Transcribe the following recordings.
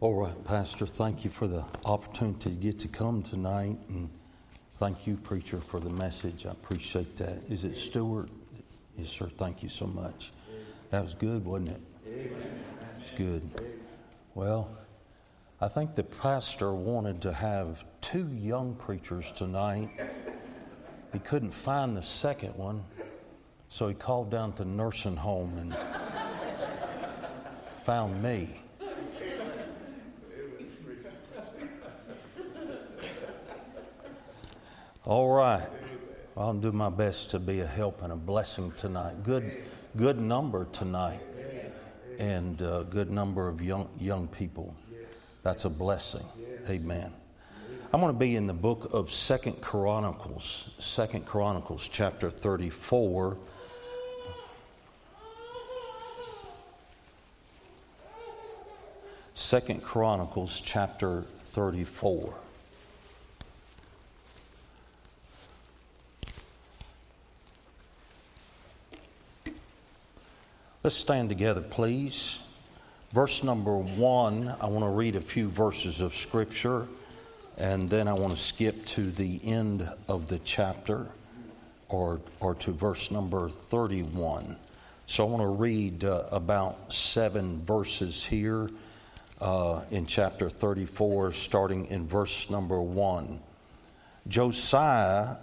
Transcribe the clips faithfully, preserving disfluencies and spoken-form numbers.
All right, Pastor, thank you for the opportunity to get to come tonight, and thank you, preacher, for the message. I appreciate that. Is it Stewart? Yes, sir. Thank you so much. That was good, wasn't it? Amen. It's good. Well, I think the pastor wanted to have two young preachers tonight. He couldn't find the second one, so he called down to the nursing home and found me. All right. I'll do my best to be a help and a blessing tonight. Good good number tonight. And a good number of young young people. That's a blessing. Amen. I'm going to be in the book of Second Chronicles. Second Chronicles chapter thirty-four. Second Chronicles chapter thirty-four. Let's stand together, please. Verse number one, I want to read a few verses of Scripture, and then I want to skip to the end of the chapter, or, or to verse number thirty-one. So I want to read uh, about seven verses here uh, in chapter thirty-four, starting in verse number one. Josiah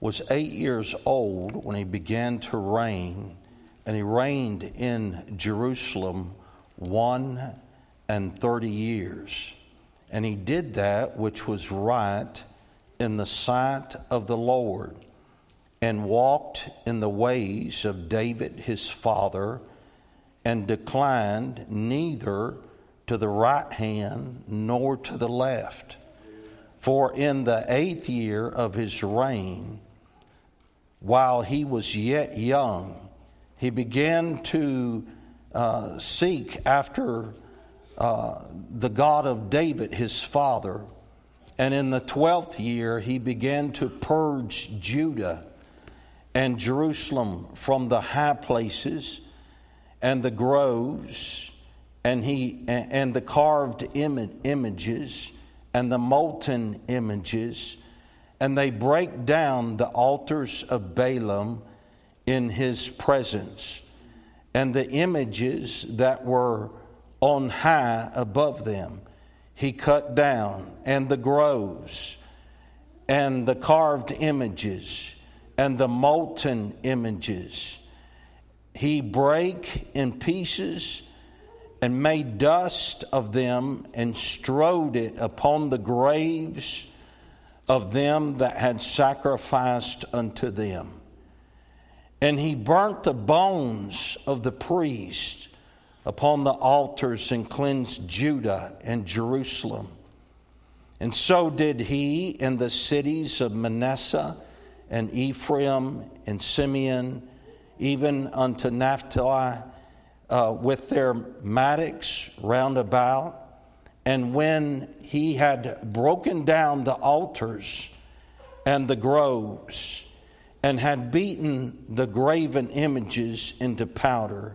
was eight years old when he began to reign, and he reigned in Jerusalem one and thirty years. And he did that which was right in the sight of the Lord, and walked in the ways of David his father, and declined neither to the right hand nor to the left. For in the eighth year of his reign, while he was yet young, he began to uh, seek after uh, the God of David, his father. And in the twelfth year, he began to purge Judah and Jerusalem from the high places and the groves and he and, and the carved Im- images and the molten images. And they break down the altars of Baalim in his presence, and the images that were on high above them he cut down, and the groves and the carved images and the molten images he brake in pieces, and made dust of them, and strode it upon the graves of them that had sacrificed unto them. And he burnt the bones of the priests upon the altars, and cleansed Judah and Jerusalem. And so did he in the cities of Manasseh and Ephraim and Simeon, even unto Naphtali, uh, with their mattocks round about. And when he had broken down the altars and the groves, and had beaten the graven images into powder,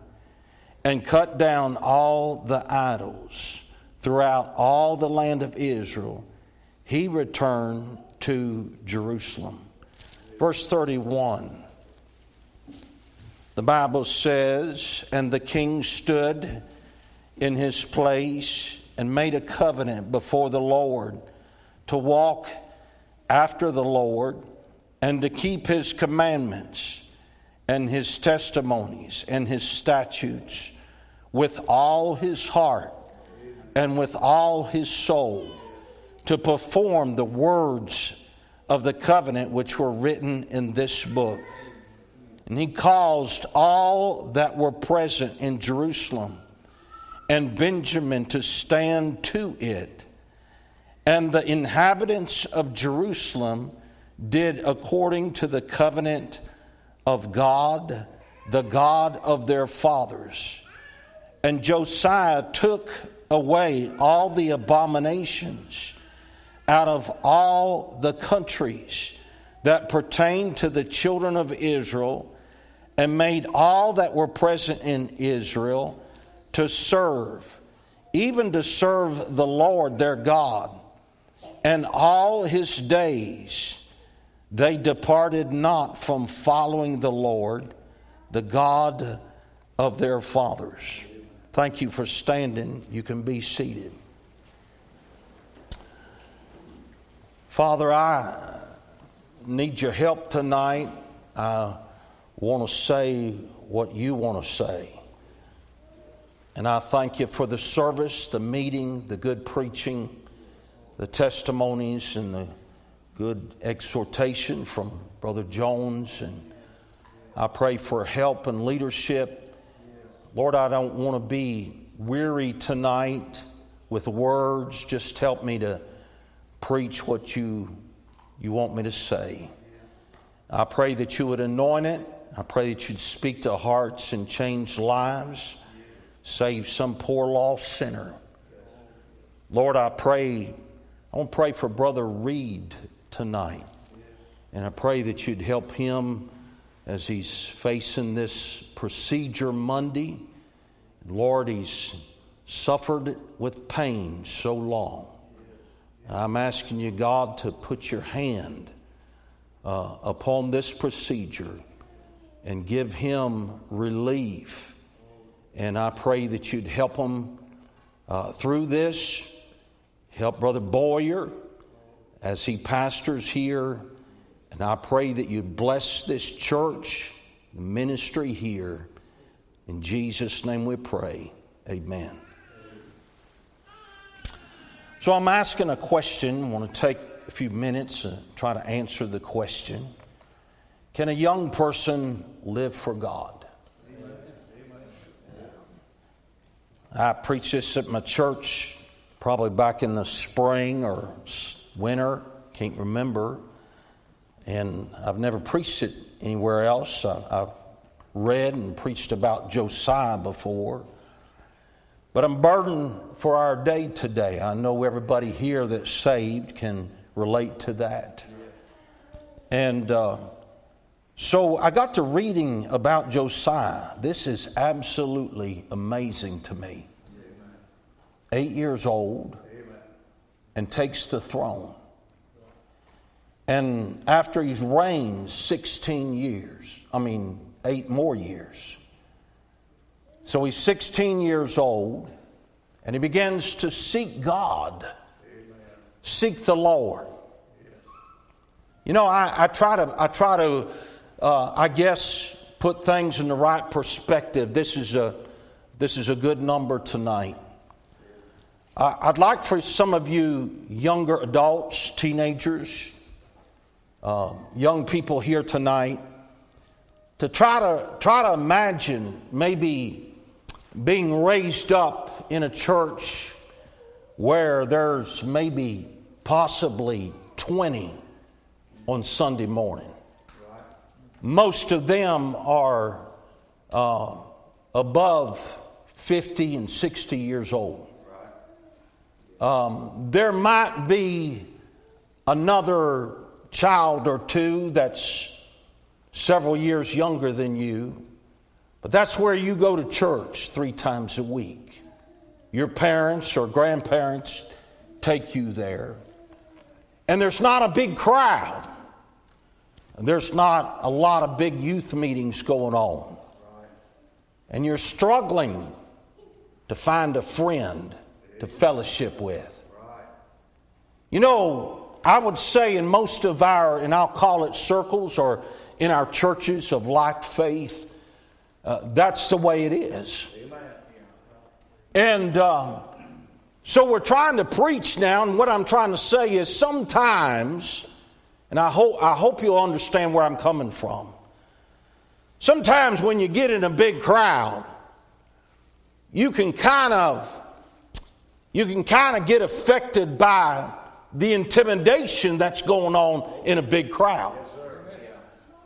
and cut down all the idols throughout all the land of Israel, he returned to Jerusalem. Verse thirty-one, the Bible says, and the king stood in his place and made a covenant before the Lord to walk after the Lord, and to keep his commandments and his testimonies and his statutes with all his heart and with all his soul, to perform the words of the covenant which were written in this book. And he caused all that were present in Jerusalem and Benjamin to stand to it. And the inhabitants of Jerusalem did according to the covenant of God, the God of their fathers. And Josiah took away all the abominations out of all the countries that pertained to the children of Israel, and made all that were present in Israel to serve, even to serve the Lord their God. And all his days they departed not from following the Lord, the God of their fathers. Thank you for standing. You can be seated. Father, I need your help tonight. I want to say what you want to say. And I thank you for the service, the meeting, the good preaching, the testimonies, and the good exhortation from Brother Jones. And I pray for help and leadership. Lord, I don't want to be weary tonight with words. Just help me to preach what you, you want me to say. I pray that you would anoint it. I pray that you'd speak to hearts and change lives. Save some poor lost sinner. Lord, I pray, I want to pray for Brother Reed tonight. And I pray that you'd help him as he's facing this procedure Monday. Lord, he's suffered with pain so long. I'm asking you, God, to put your hand uh, upon this procedure and give him relief. And I pray that you'd help him uh, through this. Help Brother Boyer as he pastors here. And I pray that you'd bless this church, the ministry here. In Jesus' name we pray. Amen. So I'm asking a question. I want to take a few minutes and try to answer the question. Can a young person live for God? I preached this at my church probably back in the spring or winter, can't remember. And I've never preached it anywhere else. I've read and preached about Josiah before. But I'm burdened for our day today. I know everybody here that's saved can relate to that. And uh, so I got to reading about Josiah. This is absolutely amazing to me. Amen. Eight years old. Amen. And takes the throne. And after he's reigned sixteen years, I mean, eight more years. So he's sixteen years old and he begins to seek God. Amen. Seek the Lord. Yes. You know, I, I try to, I try to, Uh, I guess put things in the right perspective. This is a this is a good number tonight. Uh, I'd like for some of you younger adults, teenagers, uh, young people here tonight to try to try to imagine maybe being raised up in a church where there's maybe possibly twenty on Sunday morning. Most of them are uh, above fifty and sixty years old. Um, there might be another child or two that's several years younger than you, but that's where you go to church three times a week. Your parents or grandparents take you there. And there's not a big crowd. There's not a lot of big youth meetings going on. And you're struggling to find a friend to fellowship with. You know, I would say in most of our, and I'll call it circles or in our churches of like faith, uh, that's the way it is. And uh, so we're trying to preach now, and what I'm trying to say is sometimes... And I hope I hope you'll understand where I'm coming from. Sometimes when you get in a big crowd, you can kind of you can kind of get affected by the intimidation that's going on in a big crowd.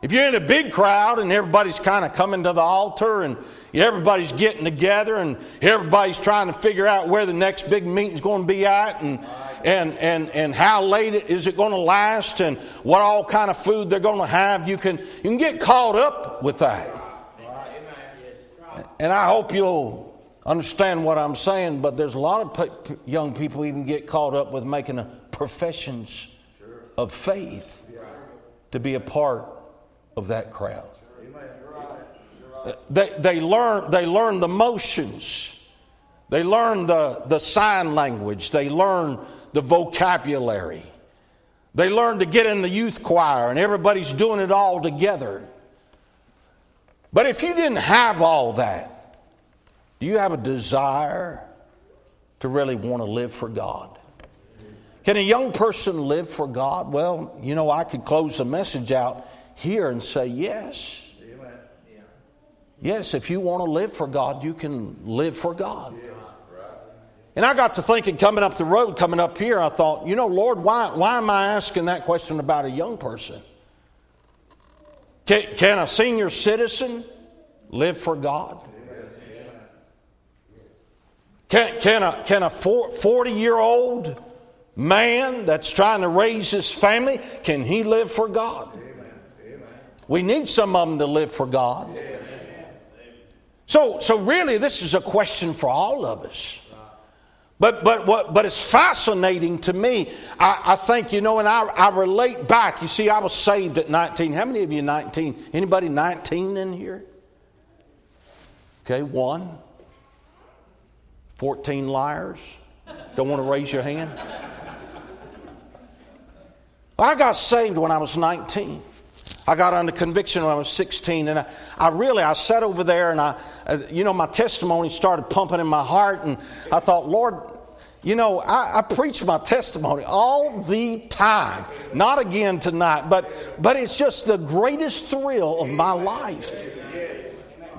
If you're in a big crowd and everybody's kind of coming to the altar and everybody's getting together and everybody's trying to figure out where the next big meeting's going to be at and and and and how late is it going to last and what all kind of food they're going to have, you can you can get caught up with that. And I hope you'll Understand what I'm saying, but there's a lot of pe- young people even get caught up with making a professions sure. of faith yeah. to be a part of that crowd. Sure. Amen. You're right. You're right. They they learn they learn the motions, they learn the the sign language, they learn the vocabulary, they learn to get in the youth choir, and everybody's doing it all together. But if you didn't have all that, do you have a desire to really want to live for God? Can a young person live for God? Well, you know, I could close the message out here and say yes. Amen. Yes, if you want to live for God, you can live for God. Yeah, right. And I got to thinking coming up the road, coming up here, I thought, you know, Lord, why, why am I asking that question about a young person? Can, can a senior citizen live for God? Can, can a, can a forty-year-old man that's trying to raise his family, can he live for God? Amen. Amen. We need some of them to live for God. Amen. So so really, this is a question for all of us. But but what but it's fascinating to me. I, I think, you know, and I, I relate back. You see, I was saved at nineteen. How many of you nineteen? Anybody nineteen in here? Okay, one. fourteen liars. Don't want to raise your hand. I got saved when I was nineteen. I got under conviction when I was sixteen. And I, I really, I sat over there and I, you know, my testimony started pumping in my heart. And I thought, Lord, you know, I, I preach my testimony all the time. Not again tonight, but, but it's just the greatest thrill of my life.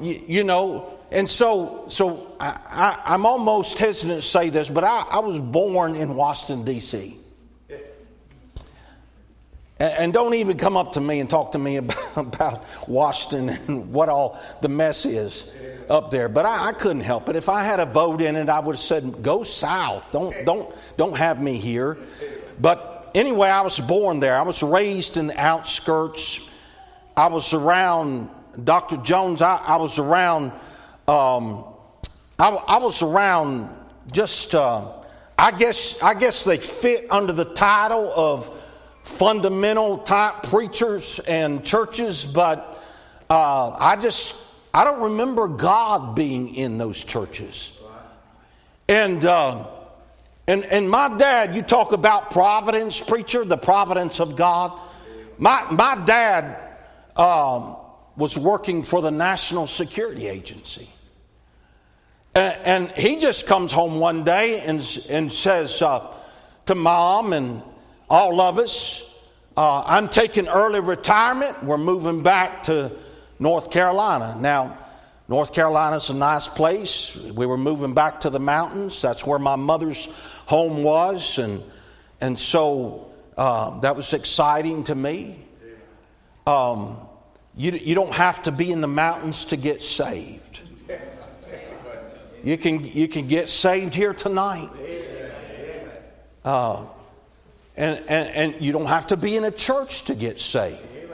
You, you know, And so so I, I, I'm almost hesitant to say this, but I, I was born in Washington, D C And, and don't even come up to me and talk to me about, about Washington and what all the mess is up there. But I, I couldn't help it. If I had a vote in it, I would have said, go south. Don't, don't, don't have me here. But anyway, I was born there. I was raised in the outskirts. I was around Doctor Jones. I, I was around... Um, I, I was around just, uh, I guess I guess they fit under the title of fundamental type preachers and churches, but uh, I just, I don't remember God being in those churches. And, uh, and, and my dad, you talk about providence preacher, the providence of God. My, my dad, um, was working for the National Security Agency. And, and he just comes home one day and, and says uh, to Mom and all of us, uh, I'm taking early retirement. We're moving back to North Carolina. Now, North Carolina's a nice place. We were moving back to the mountains. That's where my mother's home was. And, and so uh, that was exciting to me. Um You, you don't have to be in the mountains to get saved. You can you can get saved here tonight. Uh, and, and, and you don't have to be in a church to get saved.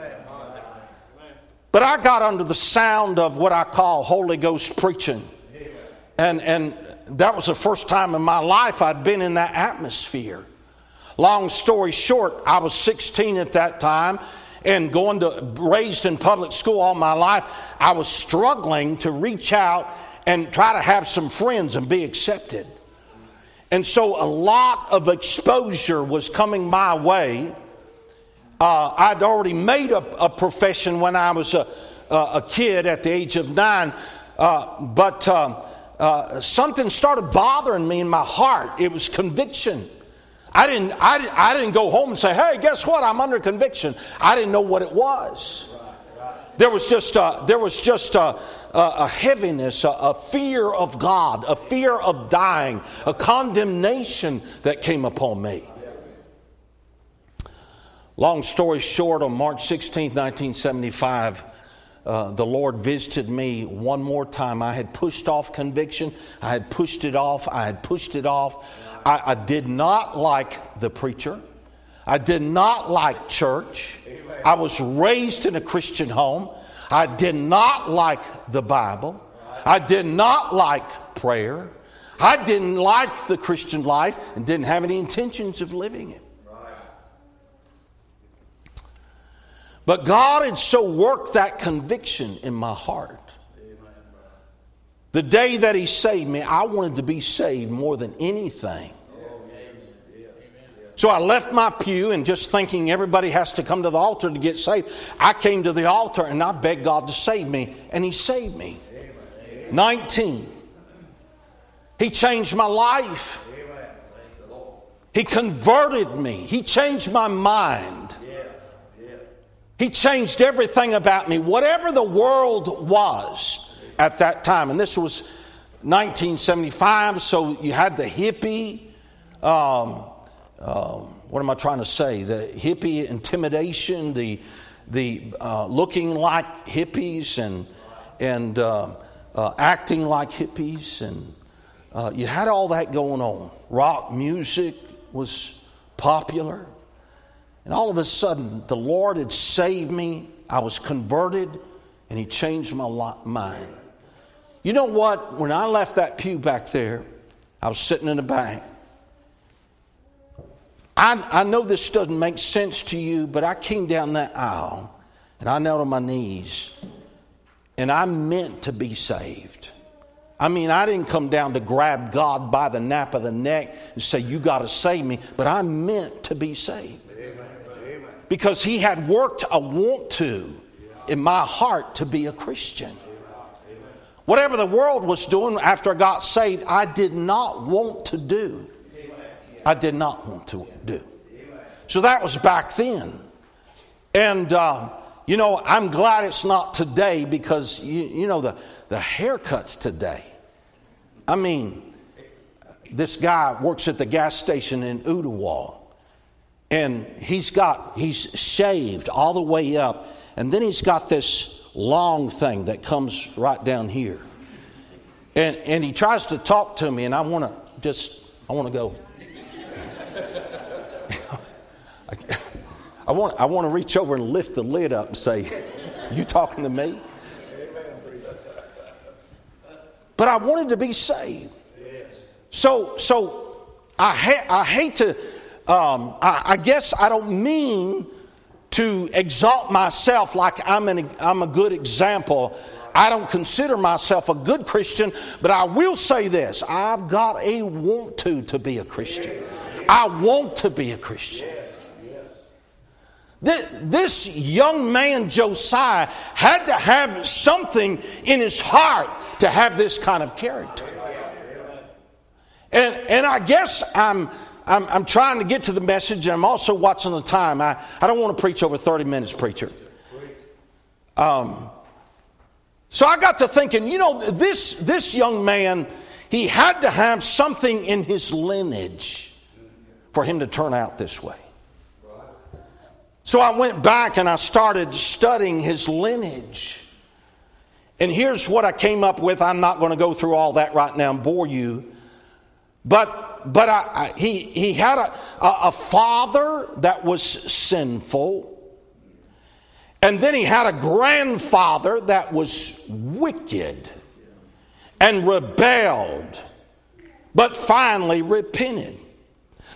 But I got under the sound of what I call Holy Ghost preaching. And, and that was the first time in my life I'd been in that atmosphere. Long story short, I was sixteen at that time. And going to raised in public school all my life, I was struggling to reach out and try to have some friends and be accepted. And so a lot of exposure was coming my way. Uh, I'd already made a, a profession when I was a, a kid at the age of nine. Uh, but uh, uh, something started bothering me in my heart. It was conviction. I didn't, I didn't I didn't go home and say, hey, guess what? I'm under conviction. I didn't know what it was. There was just a, there was just a, a heaviness, a, a fear of God, a fear of dying, a condemnation that came upon me. Long story short, on March sixteenth, nineteen seventy-five, uh, the Lord visited me one more time. I had pushed off conviction. I had pushed it off. I had pushed it off. I, I did not like the preacher. I did not like church. I was raised in a Christian home. I did not like the Bible. I did not like prayer. I didn't like the Christian life and didn't have any intentions of living it. But God had so worked that conviction in my heart. The day that He saved me, I wanted to be saved more than anything. So I left my pew and just thinking everybody has to come to the altar to get saved. I came to the altar and I begged God to save me, and He saved me. nineteen. He changed my life. He converted me. He changed my mind. He changed everything about me. Whatever the world was at that time, and this was nineteen seventy-five, so you had the hippie, um, um, what am I trying to say? The hippie intimidation, the the uh, looking like hippies and and uh, uh, acting like hippies, and uh, you had all that going on. Rock music was popular. And all of a sudden, the Lord had saved me. I was converted, and He changed my mind. You know what? When I left that pew back there, I was sitting in the back. I, I know this doesn't make sense to you, but I came down that aisle, and I knelt on my knees, and I meant to be saved. I mean, I didn't come down to grab God by the nape of the neck and say, you got to save me, but I meant to be saved. Because He had worked a want to in my heart to be a Christian. Whatever the world was doing after I got saved, I did not want to do. I did not want to do. So that was back then. And, uh, you know, I'm glad it's not today because, you, you know, the, the haircuts today. I mean, this guy works at the gas station in Ottawa. And he's got, he's shaved all the way up. And then he's got this long thing that comes right down here. And and he tries to talk to me, and I want to just, I want to go. I, I want I want to reach over and lift the lid up and say, you talking to me? But I wanted to be saved. So, so I, ha- I hate to... Um, I, I guess I don't mean to exalt myself like I'm, an, I'm a good example. I don't consider myself a good Christian, but I will say this. I've got a want to to be a Christian. I want to be a Christian. This young man, Josiah, had to have something in his heart to have this kind of character. And, and I guess I'm... I'm, I'm trying to get to the message, and I'm also watching the time. I, I don't want to preach over thirty minutes, preacher. Um, so I got to thinking, you know, this, this young man, he had to have something in his lineage for him to turn out this way. So I went back and I started studying his lineage. And here's what I came up with. I'm not going to go through all that right now and bore you. But... But I, I, he, he had a, a, a father that was sinful. And then he had a grandfather that was wicked and rebelled, but finally repented.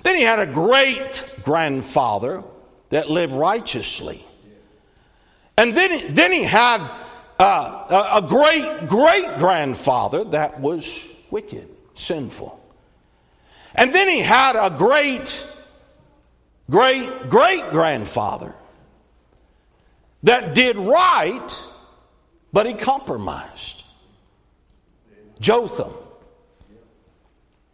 Then he had a great grandfather that lived righteously. And then, then he had uh, a, a great, great grandfather that was wicked, sinful. And then he had a great, great, great grandfather that did right, but he compromised. Jotham.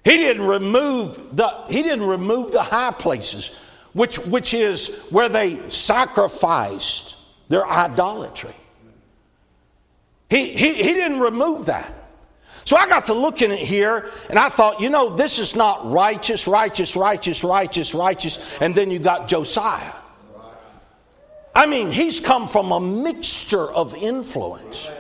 He didn't remove the he didn't remove the high places, which which is where they sacrificed their idolatry. He he, he didn't remove that. So I got to looking at here, and I thought, you know, this is not righteous, righteous, righteous, righteous, righteous. And then you got Josiah. I mean, he's come from a mixture of influence.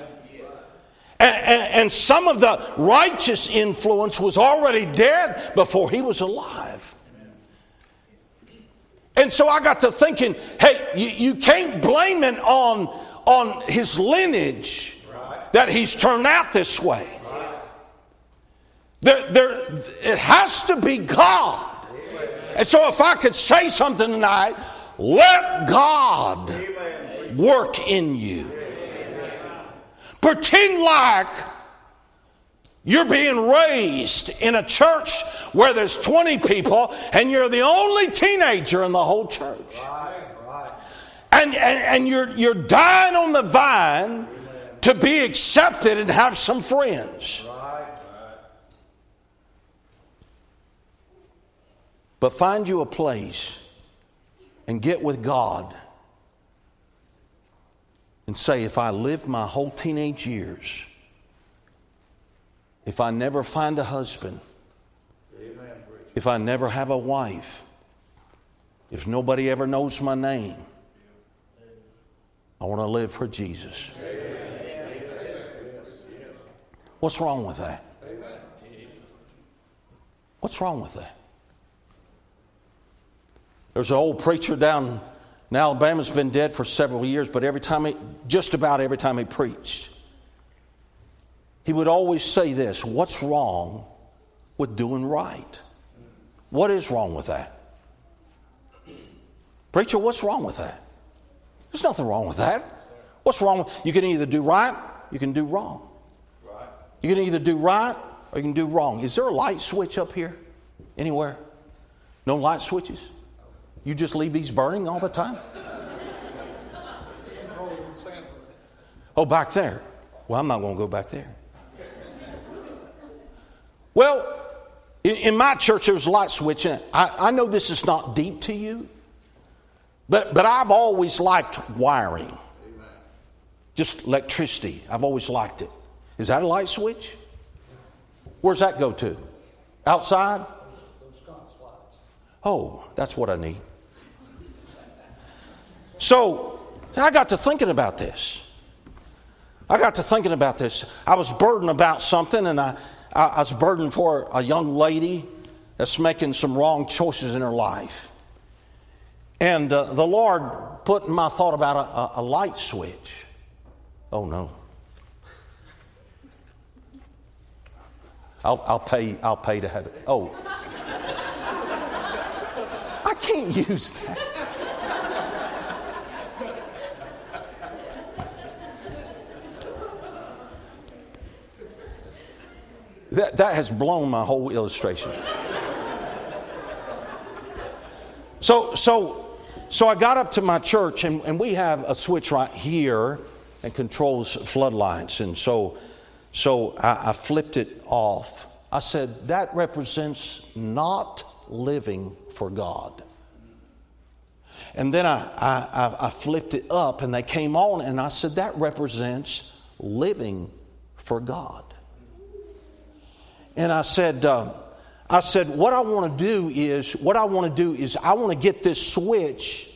And, and, and some of the righteous influence was already dead before he was alive. And so I got to thinking, hey, you, you can't blame it on, on his lineage. that he's turned out this way. There, there, it has to be God. And so if I could say something tonight, let God work in you. Pretend like you're being raised in a church where there's twenty people and you're the only teenager in the whole church. And, and, and you're, you're dying on the vine to be accepted and have some friends. But find you a place and get with God and say, if I lived my whole teenage years, if I never find a husband, if I never have a wife, if nobody ever knows my name, I want to live for Jesus. What's wrong with that? What's wrong with that? There's an old preacher down in Alabama that's been dead for several years, but every time he, just about every time he preached, he would always say this, what's wrong with doing right? What is wrong with that? Preacher, what's wrong with that? There's nothing wrong with that. What's wrong with, you can either do right, you can do wrong. You can either do right or you can do wrong. Is there a light switch up here? Anywhere? No light switches? You just leave these burning all the time? Oh, back there. Well, I'm not going to go back there. Well, in my church, there was a light switch in it. I, I know this is not deep to you, but, but I've always liked wiring. Just electricity. I've always liked it. Is that a light switch? Where's that go to? Outside? Oh, that's what I need. So I got to thinking about this. I got to thinking about this. I was burdened about something, and I, I, I was burdened for a young lady that's making some wrong choices in her life. And uh, the Lord put in my thought about a, a, a light switch. Oh, no. I'll, I'll pay. I'll pay to have it. Oh. I can't use that. That, that has blown my whole illustration. So so, so I got up to my church, and, and we have a switch right here that controls floodlights. And so so I, I flipped it off. I said, that represents not living for God. And then I, I, I flipped it up, and they came on, and I said, that represents living for God. And I said, uh, I said, what I want to do is, what I want to do is, I want to get this switch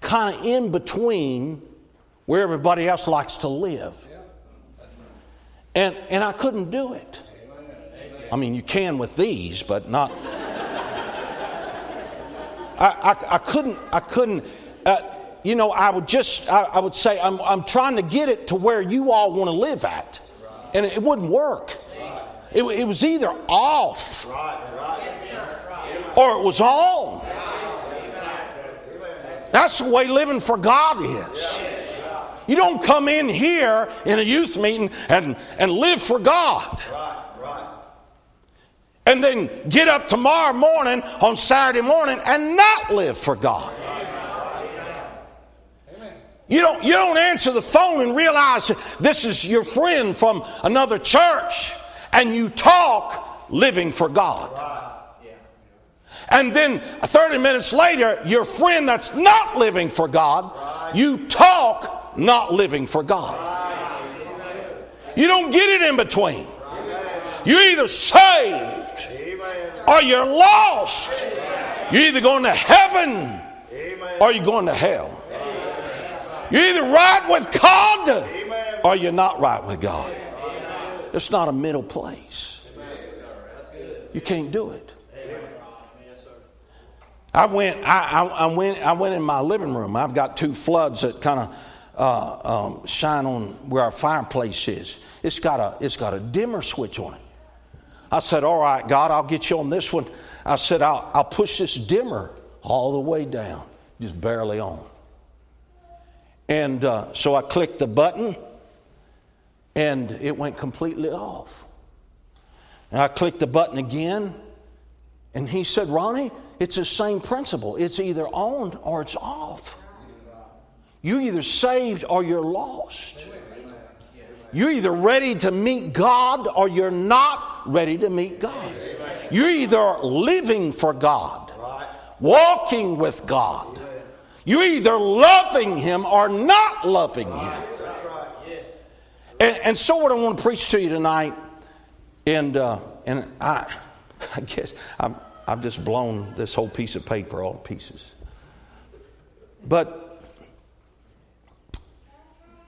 kind of in between where everybody else likes to live. And and I couldn't do it. I mean, you can with these, but not. I, I, I couldn't, I couldn't, uh, you know, I would just, I, I would say, I'm, I'm trying to get it to where you all want to live at. And it, it wouldn't work. It, it was either off or it was on. That's the way living for God is. You don't come in here in a youth meeting and, and live for God. And then get up tomorrow morning on Saturday morning and not live for God. You don't, you don't answer the phone and realize this is your friend from another church and you talk living for God. And then thirty minutes later, your friend that's not living for God, you talk not living for God. You don't get it in between. You're either saved or you're lost. You're either going to heaven or you're going to hell. You're either right with God or you're not right with God. It's not a middle place. You can't do it. I went. I, I, I went. I went in my living room. I've got two floods that kind of uh, um, shine on where our fireplace is. It's got a it's got a dimmer switch on it. I said, all right, God, I'll get you on this one. I said, I'll, I'll push this dimmer all the way down, just barely on. And uh, so I clicked the button, and it went completely off. And I clicked the button again, and he said, Ronnie, it's the same principle. It's either on or it's off. You're either saved or you're lost. You're either ready to meet God or you're not ready to meet God. You're either living for God, walking with God. You're either loving Him or not loving Him. And, and so what I want to preach to you tonight, and uh, and I, I guess I'm, I've just blown this whole piece of paper, all to pieces. But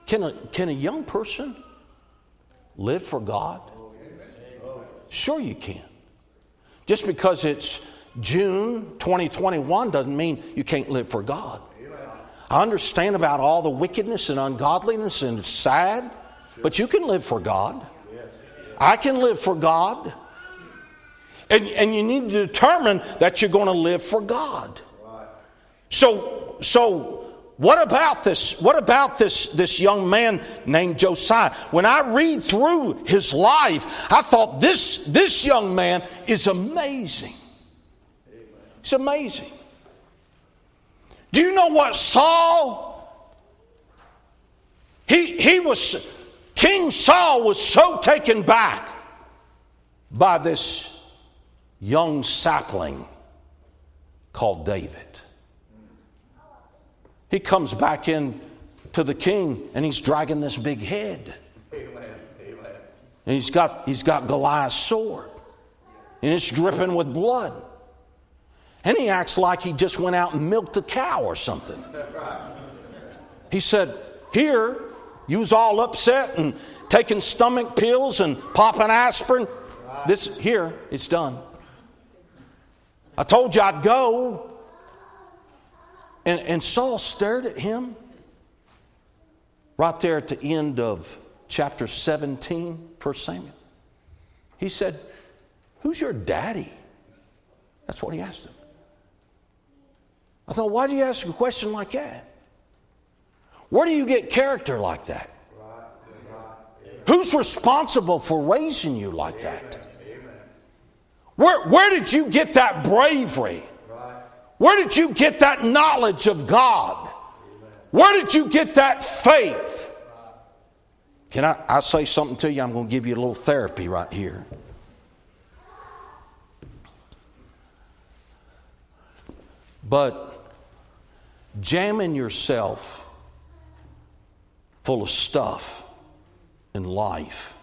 can a, can a young person live for God? Sure you can. Just because it's June twenty twenty-one doesn't mean you can't live for God. I understand about all the wickedness and ungodliness, and it's sad, but you can live for God. I can live for God. And, and you need to determine that you're going to live for God. So, so what about this? What about this, this young man named Josiah? When I read through his life, I thought this, this young man is amazing. It's amazing. Do you know what Saul? He, he was... King Saul was so taken back by this young sapling called David. He comes back in to the king and he's dragging this big head. Amen. Amen. And he's got he's got Goliath's sword. And it's dripping with blood. And he acts like he just went out and milked a cow or something. He said, here... You was all upset and taking stomach pills and popping aspirin. This here, it's done. I told you I'd go. And, and Saul stared at him. Right there at the end of chapter seventeen, First Samuel. He said, who's your daddy? That's what he asked him. I thought, why do you ask a question like that? Where do you get character like that? Right. Right. Who's responsible for raising you like Amen. That? Amen. Where, where did you get that bravery? Right. Where did you get that knowledge of God? Amen. Where did you get that faith? Right. Can I, I say something to you? I'm going to give you a little therapy right here. But jamming yourself full of stuff in life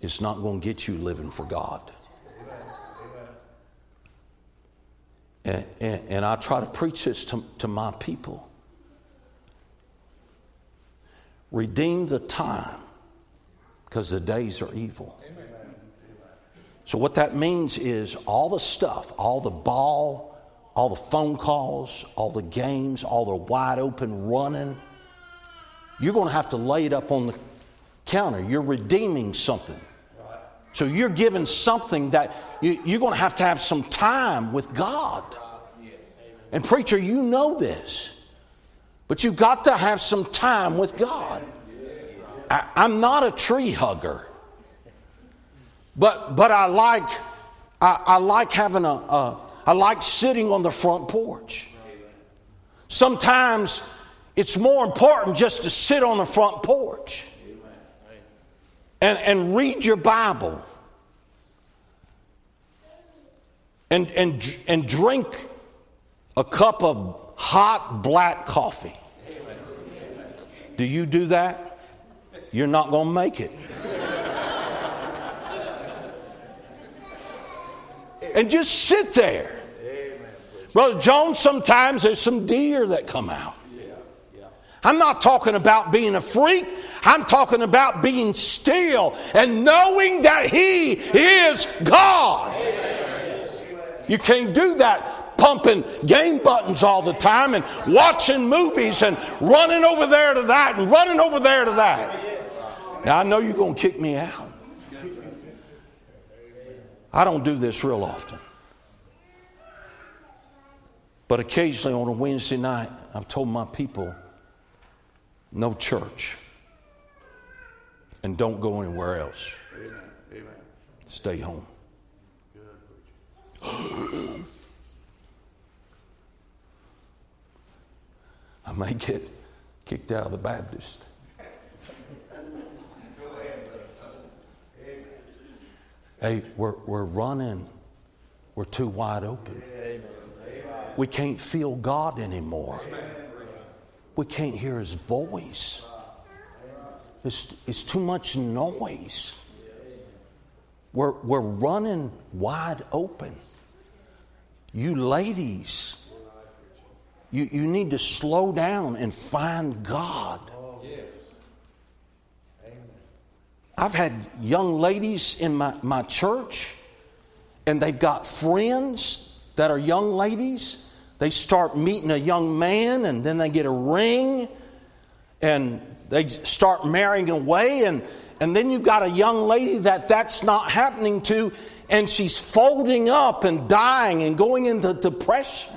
is not going to get you living for God. Amen. Amen. And, and, and I try to preach this to, to my people. Redeem the time because the days are evil. Amen. So what that means is all the stuff, all the ball, all the phone calls, all the games, all the wide open running, you're going to have to lay it up on the counter. You're redeeming something. So you're giving something that you, you're going to have to have some time with God. And preacher, you know this. But you've got to have some time with God. I, I'm not a tree hugger. But but I like I, I like having a, a I like sitting on the front porch. Sometimes it's more important just to sit on the front porch and, and read your Bible and, and, and drink a cup of hot black coffee. Do you do that? You're not going to make it. And just sit there. Brother Jones, sometimes there's some deer that come out. I'm not talking about being a freak. I'm talking about being still and knowing that He is God. Amen. You can't do that pumping game buttons all the time and watching movies and running over there to that and running over there to that. Now, I know you're going to kick me out. I don't do this real often. But occasionally on a Wednesday night, I've told my people, no church. And don't go anywhere else. Amen. Amen. Stay home. I may get kicked out of the Baptist. Hey, we're, we're running. We're too wide open. We can't feel God anymore. We can't hear His voice. It's, it's too much noise. We're, we're running wide open. You ladies, you, you need to slow down and find God. I've had young ladies in my, my church, and they've got friends that are young ladies. They start meeting a young man, and then they get a ring, and they start marrying away, and, and then you've got a young lady that that's not happening to, and she's folding up and dying and going into depression.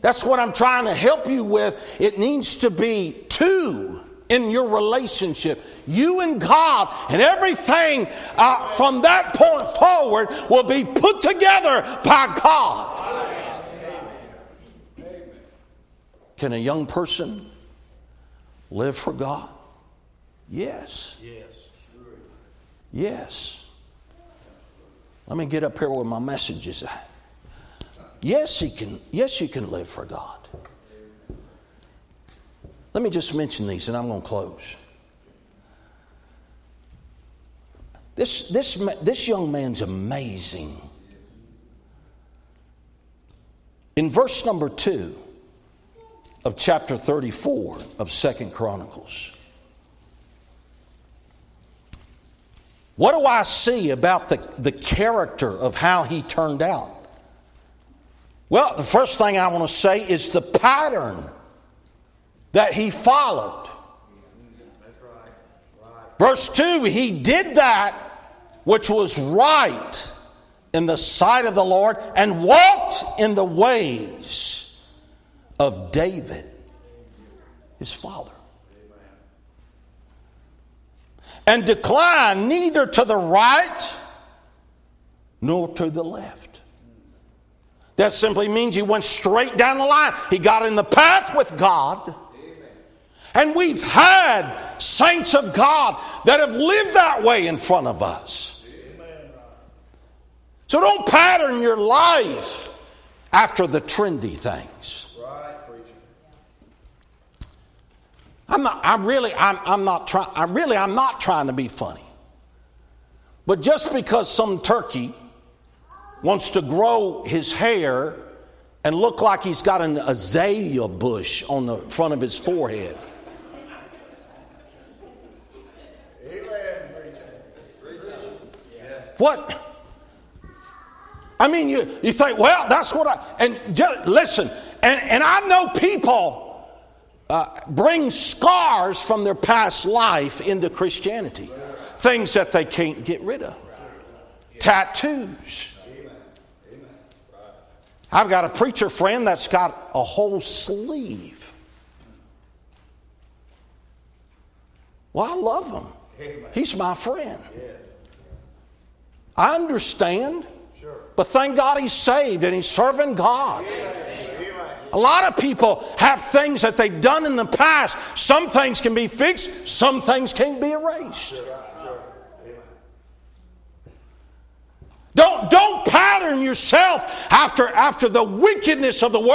That's what I'm trying to help you with. It needs to be two in your relationship, you and God, and everything uh, from that point forward will be put together by God. Amen. Can a young person live for God? Yes. Yes. Yes. Let me get up here where my message is at. Yes, he can. Yes, you can live for God. Let me just mention these, and I'm going to close. This this this young man's amazing. In verse number two of chapter thirty-four of Second Chronicles. What do I see about the, the character of how he turned out? Well, the first thing I want to say is the pattern that he followed. That's right. Right. Verse two, he did that which was right in the sight of the Lord and walked in the ways of David, his father. And declined neither to the right nor to the left. That simply means he went straight down the line. He got in the path with God. And we've had saints of God that have lived that way in front of us. So don't pattern your life after the trendy things. I'm not. I really. I'm. I'm not trying. I really. I'm not trying to be funny. But just because some turkey wants to grow his hair and look like he's got an azalea bush on the front of his forehead. What? I mean, you, you think, well, that's what I... And just, listen, and, and I know people uh, bring scars from their past life into Christianity. Things that they can't get rid of. Tattoos. I've got a preacher friend that's got a whole sleeve. Well, I love him. He's my friend. I understand, but thank God he's saved and he's serving God. A lot of people have things that they've done in the past. Some things can be fixed, some things can't be erased. Don't, don't pattern yourself after, after the wickedness of the world.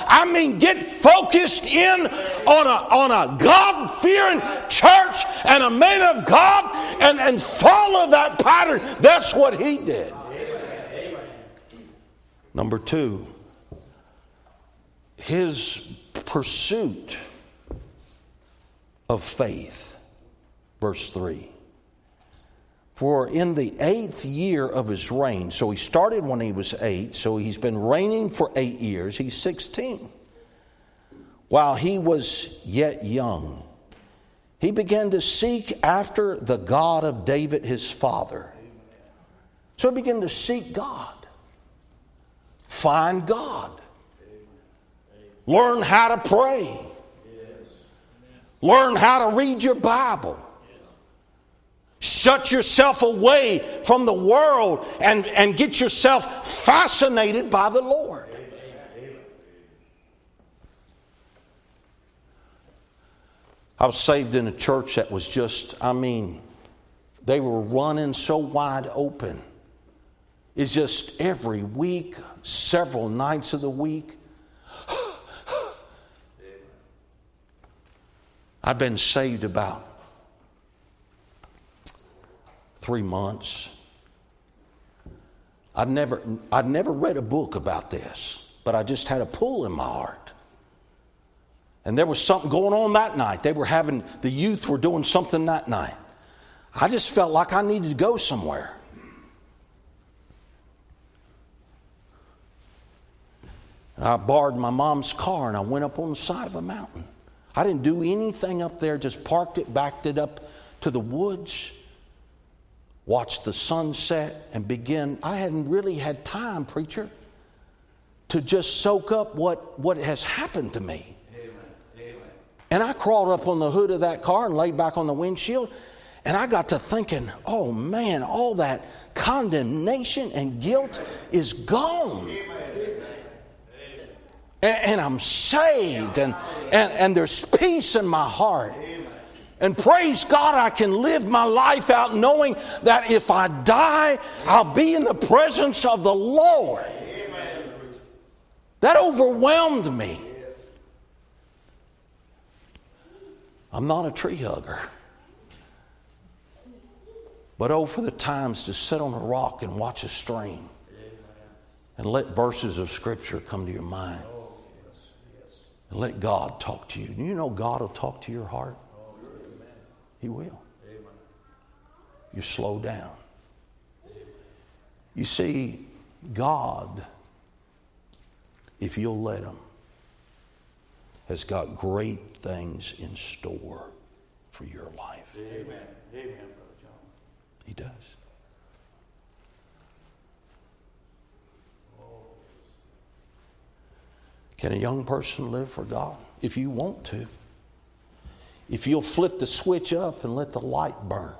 I mean, get focused in on a, on a God-fearing church and a man of God and, and follow that pattern. That's what he did. Amen. Number two, his pursuit of faith. Verse three. For in the eighth year of his reign, so he started when he was eight, so he's been reigning for eight years, he's sixteen. While he was yet young, he began to seek after the God of David, his father. So he began to seek God, find God, learn how to pray, learn how to read your Bible. Shut yourself away from the world and, and get yourself fascinated by the Lord. Amen. I was saved in a church that was just, I mean, they were running so wide open. It's just every week, several nights of the week. I've been saved about Three months. I'd never, I'd never read a book about this, but I just had a pull in my heart. And there was something going on that night. They were having, the youth were doing something that night. I just felt like I needed to go somewhere. I borrowed my mom's car and I went up on the side of a mountain. I didn't do anything up there, just parked it, backed it up to the woods. Watch the sunset and begin. I hadn't really had time, preacher, to just soak up what, what has happened to me. Amen. Amen. And I crawled up on the hood of that car and laid back on the windshield. And I got to thinking, oh man, all that condemnation and guilt is gone. Amen. And, and I'm saved and, and, and there's peace in my heart. Amen. And praise God, I can live my life out knowing that if I die, I'll be in the presence of the Lord. Amen. That overwhelmed me. I'm not a tree hugger. But oh, for the times to sit on a rock and watch a stream and let verses of Scripture come to your mind. And let God talk to you. You know God will talk to your heart. He will. Amen. You slow down. Amen. You see, God, if you'll let Him, has got great things in store for your life. Amen. Amen, Brother John. He does. Can a young person live for God? If you want to. If you'll flip the switch up and let the light burn.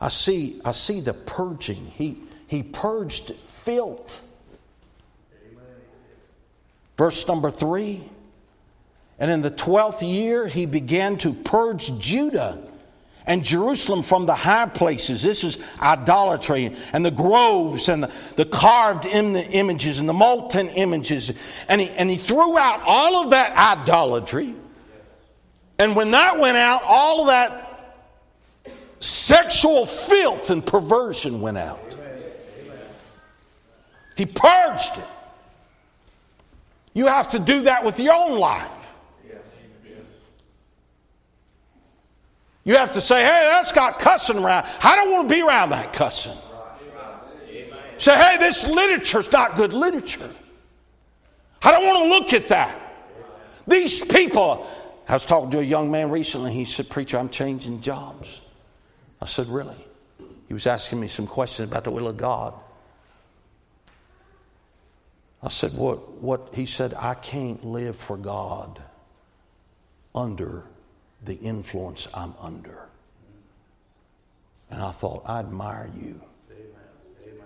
I see, I see the purging. He, he purged filth. Verse number three. And in the twelfth year he began to purge Judah and Jerusalem from the high places. This is idolatry. And the groves and the, the carved im- images and the molten images. And he, and he threw out all of that idolatry. And when that went out, all of that sexual filth and perversion went out. He purged it. You have to do that with your own life. You have to say, hey, that's got cussing around. I don't want to be around that cussing. Amen. Say, hey, this literature's not good literature. I don't want to look at that. These people. I was talking to a young man recently. He said, preacher, I'm changing jobs. I said, really? He was asking me some questions about the will of God. I said, what? What? He said, I can't live for God under the influence I'm under. And I thought, I admire you. Amen. Amen.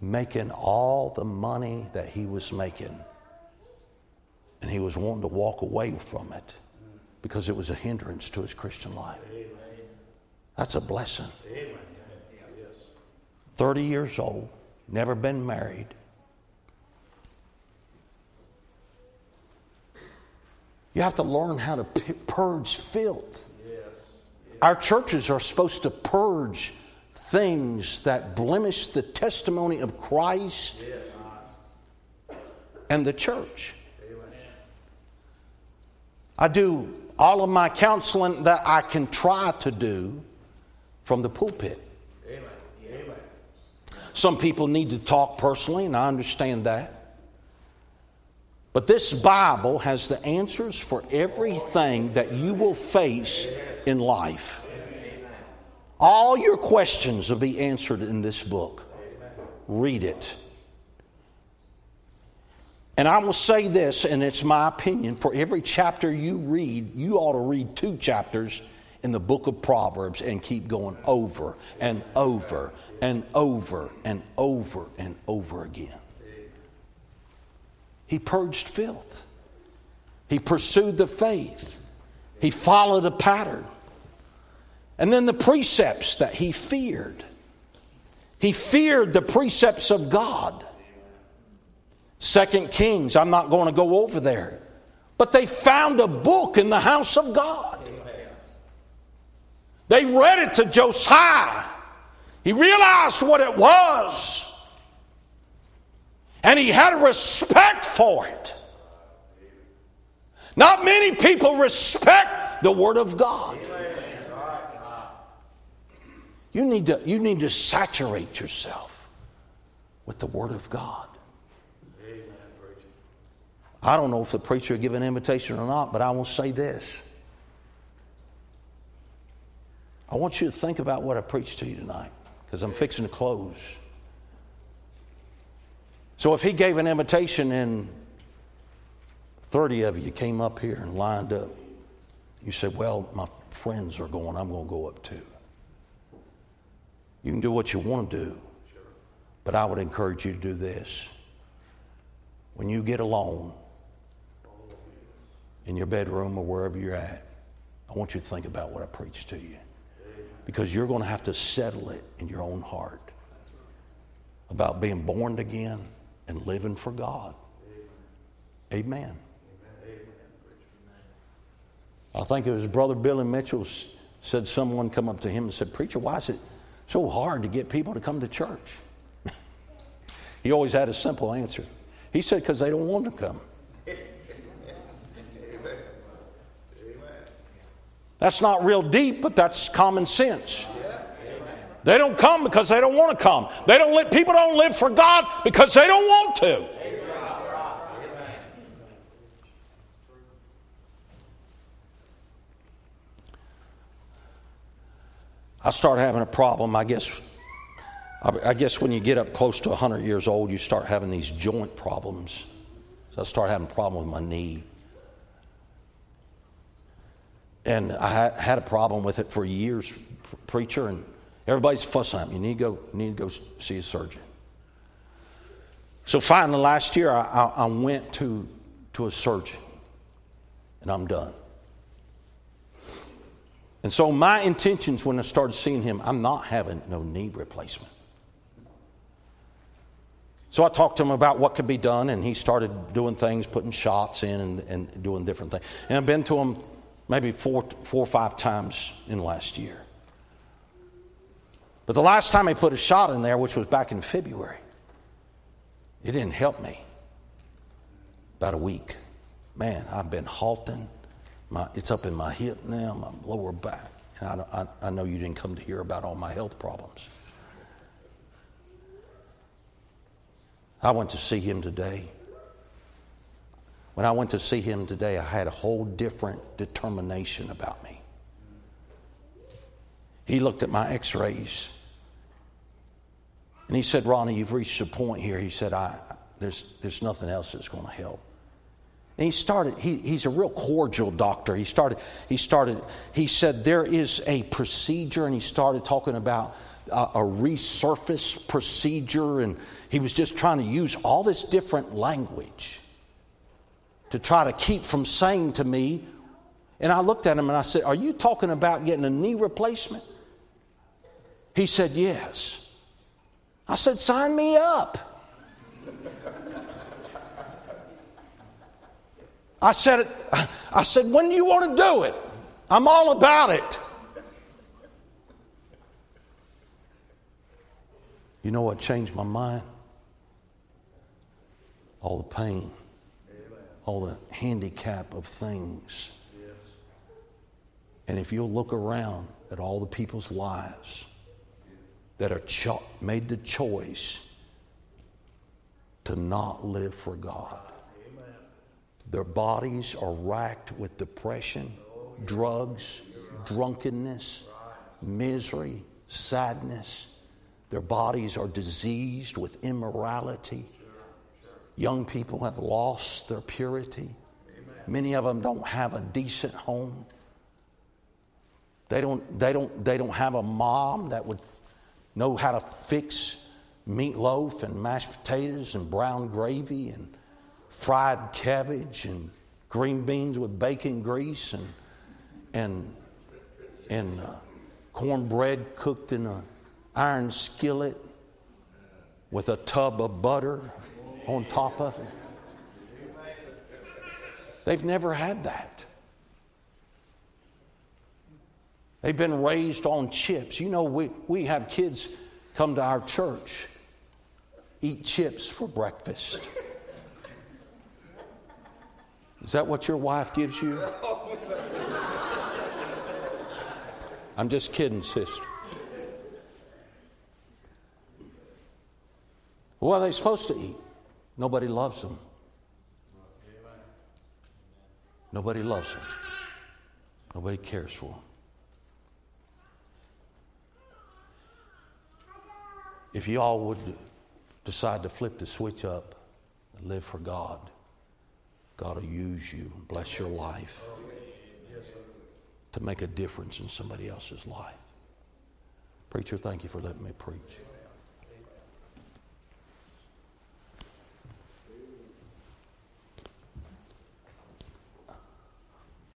Making all the money that he was making. And he was wanting to walk away from it because it was a hindrance to his Christian life. Amen. That's a blessing. Amen. thirty years old, never been married. You have to learn how to purge filth. Yes. Yes. Our churches are supposed to purge things that blemish the testimony of Christ yes. and the church. Amen. I do all of my counseling that I can try to do from the pulpit. Amen. Amen. Some people need to talk personally, and I understand that. But this Bible has the answers for everything that you will face in life. All your questions will be answered in this book. Read it. And I will say this, and it's my opinion, for every chapter you read, you ought to read two chapters in the book of Proverbs and keep going over and over and over and over and over again. He purged filth. He pursued the faith. He followed a pattern. And then the precepts that he feared. He feared the precepts of God. Second Kings, I'm not going to go over there. But they found a book in the house of God. They read it to Josiah. He realized what it was. And he had a respect for it. Not many people respect the Word of God. You need to, you need to saturate yourself with the Word of God. I don't know if the preacher will give an invitation or not, but I will say this. I want you to think about what I preached to you tonight, because I'm fixing to close. So if he gave an invitation and thirty of you came up here and lined up, you said, well, my friends are going, I'm going to go up too. You can do what you want to do, but I would encourage you to do this. When you get alone in your bedroom or wherever you're at, I want you to think about what I preached to you, because you're going to have to settle it in your own heart about being born again and living for God. Amen. Amen. I think it was Brother Billy Mitchell said someone come up to him and said, preacher, why is it so hard to get people to come to church? He always had a simple answer. He said, because they don't want to come. Amen. That's not real deep, but that's common sense. They don't come because they don't want to come. They don't live, people don't live for God because they don't want to. Amen. I start having a problem. I guess, I guess when you get up close to one hundred years old, you start having these joint problems. So I start having a problem with my knee. And I had a problem with it for years, preacher, and everybody's fussing at me. You need to go, you need to go see a surgeon. So finally, last year, I, I, I went to, to a surgeon, and I'm done. And so my intentions when I started seeing him, I'm not having no knee replacement. So I talked to him about what could be done, and he started doing things, putting shots in and, and doing different things. And I've been to him maybe four, four or five times in the last year. But the last time he put a shot in there, which was back in February, it didn't help me. About a week. Man, I've been halting. My, it's up in my hip now, my lower back. And I, I, I know you didn't come to hear about all my health problems. I went to see him today. When I went to see him today, I had a whole different determination about me. He looked at my x-rays. And he said, Ronnie, you've reached a point here. He said, I, there's, there's nothing else that's going to help. And he started, he, he's a real cordial doctor. He started, he started, he said, there is a procedure. And he started talking about uh, a resurface procedure. And he was just trying to use all this different language to try to keep from saying to me. And I looked at him and I said, are you talking about getting a knee replacement? He said, yes. I said, sign me up. I said, I said, when do you want to do it? I'm all about it. You know what changed my mind? All the pain, all the handicap of things And if you'll look around at all the people's lives that are cho- made the choice to not live for God. Amen. Their bodies are racked with depression, drugs, drunkenness, misery, sadness. Their bodies are diseased with immorality. Young people have lost their purity. Many of them don't have a decent home. They don't, they don't, they don't have a mom that would know how to fix meatloaf and mashed potatoes and brown gravy and fried cabbage and green beans with bacon grease and and and uh, cornbread cooked in an iron skillet with a tub of butter on top of it. They've never had that. They've been raised on chips. You know, we, we have kids come to our church, eat chips for breakfast. Is that what your wife gives you? I'm just kidding, sister. What are they supposed to eat? Nobody loves them. Nobody loves them. Nobody cares for them. If you all would decide to flip the switch up and live for God, God will use you and bless your life to make a difference in somebody else's life. Preacher, thank you for letting me preach.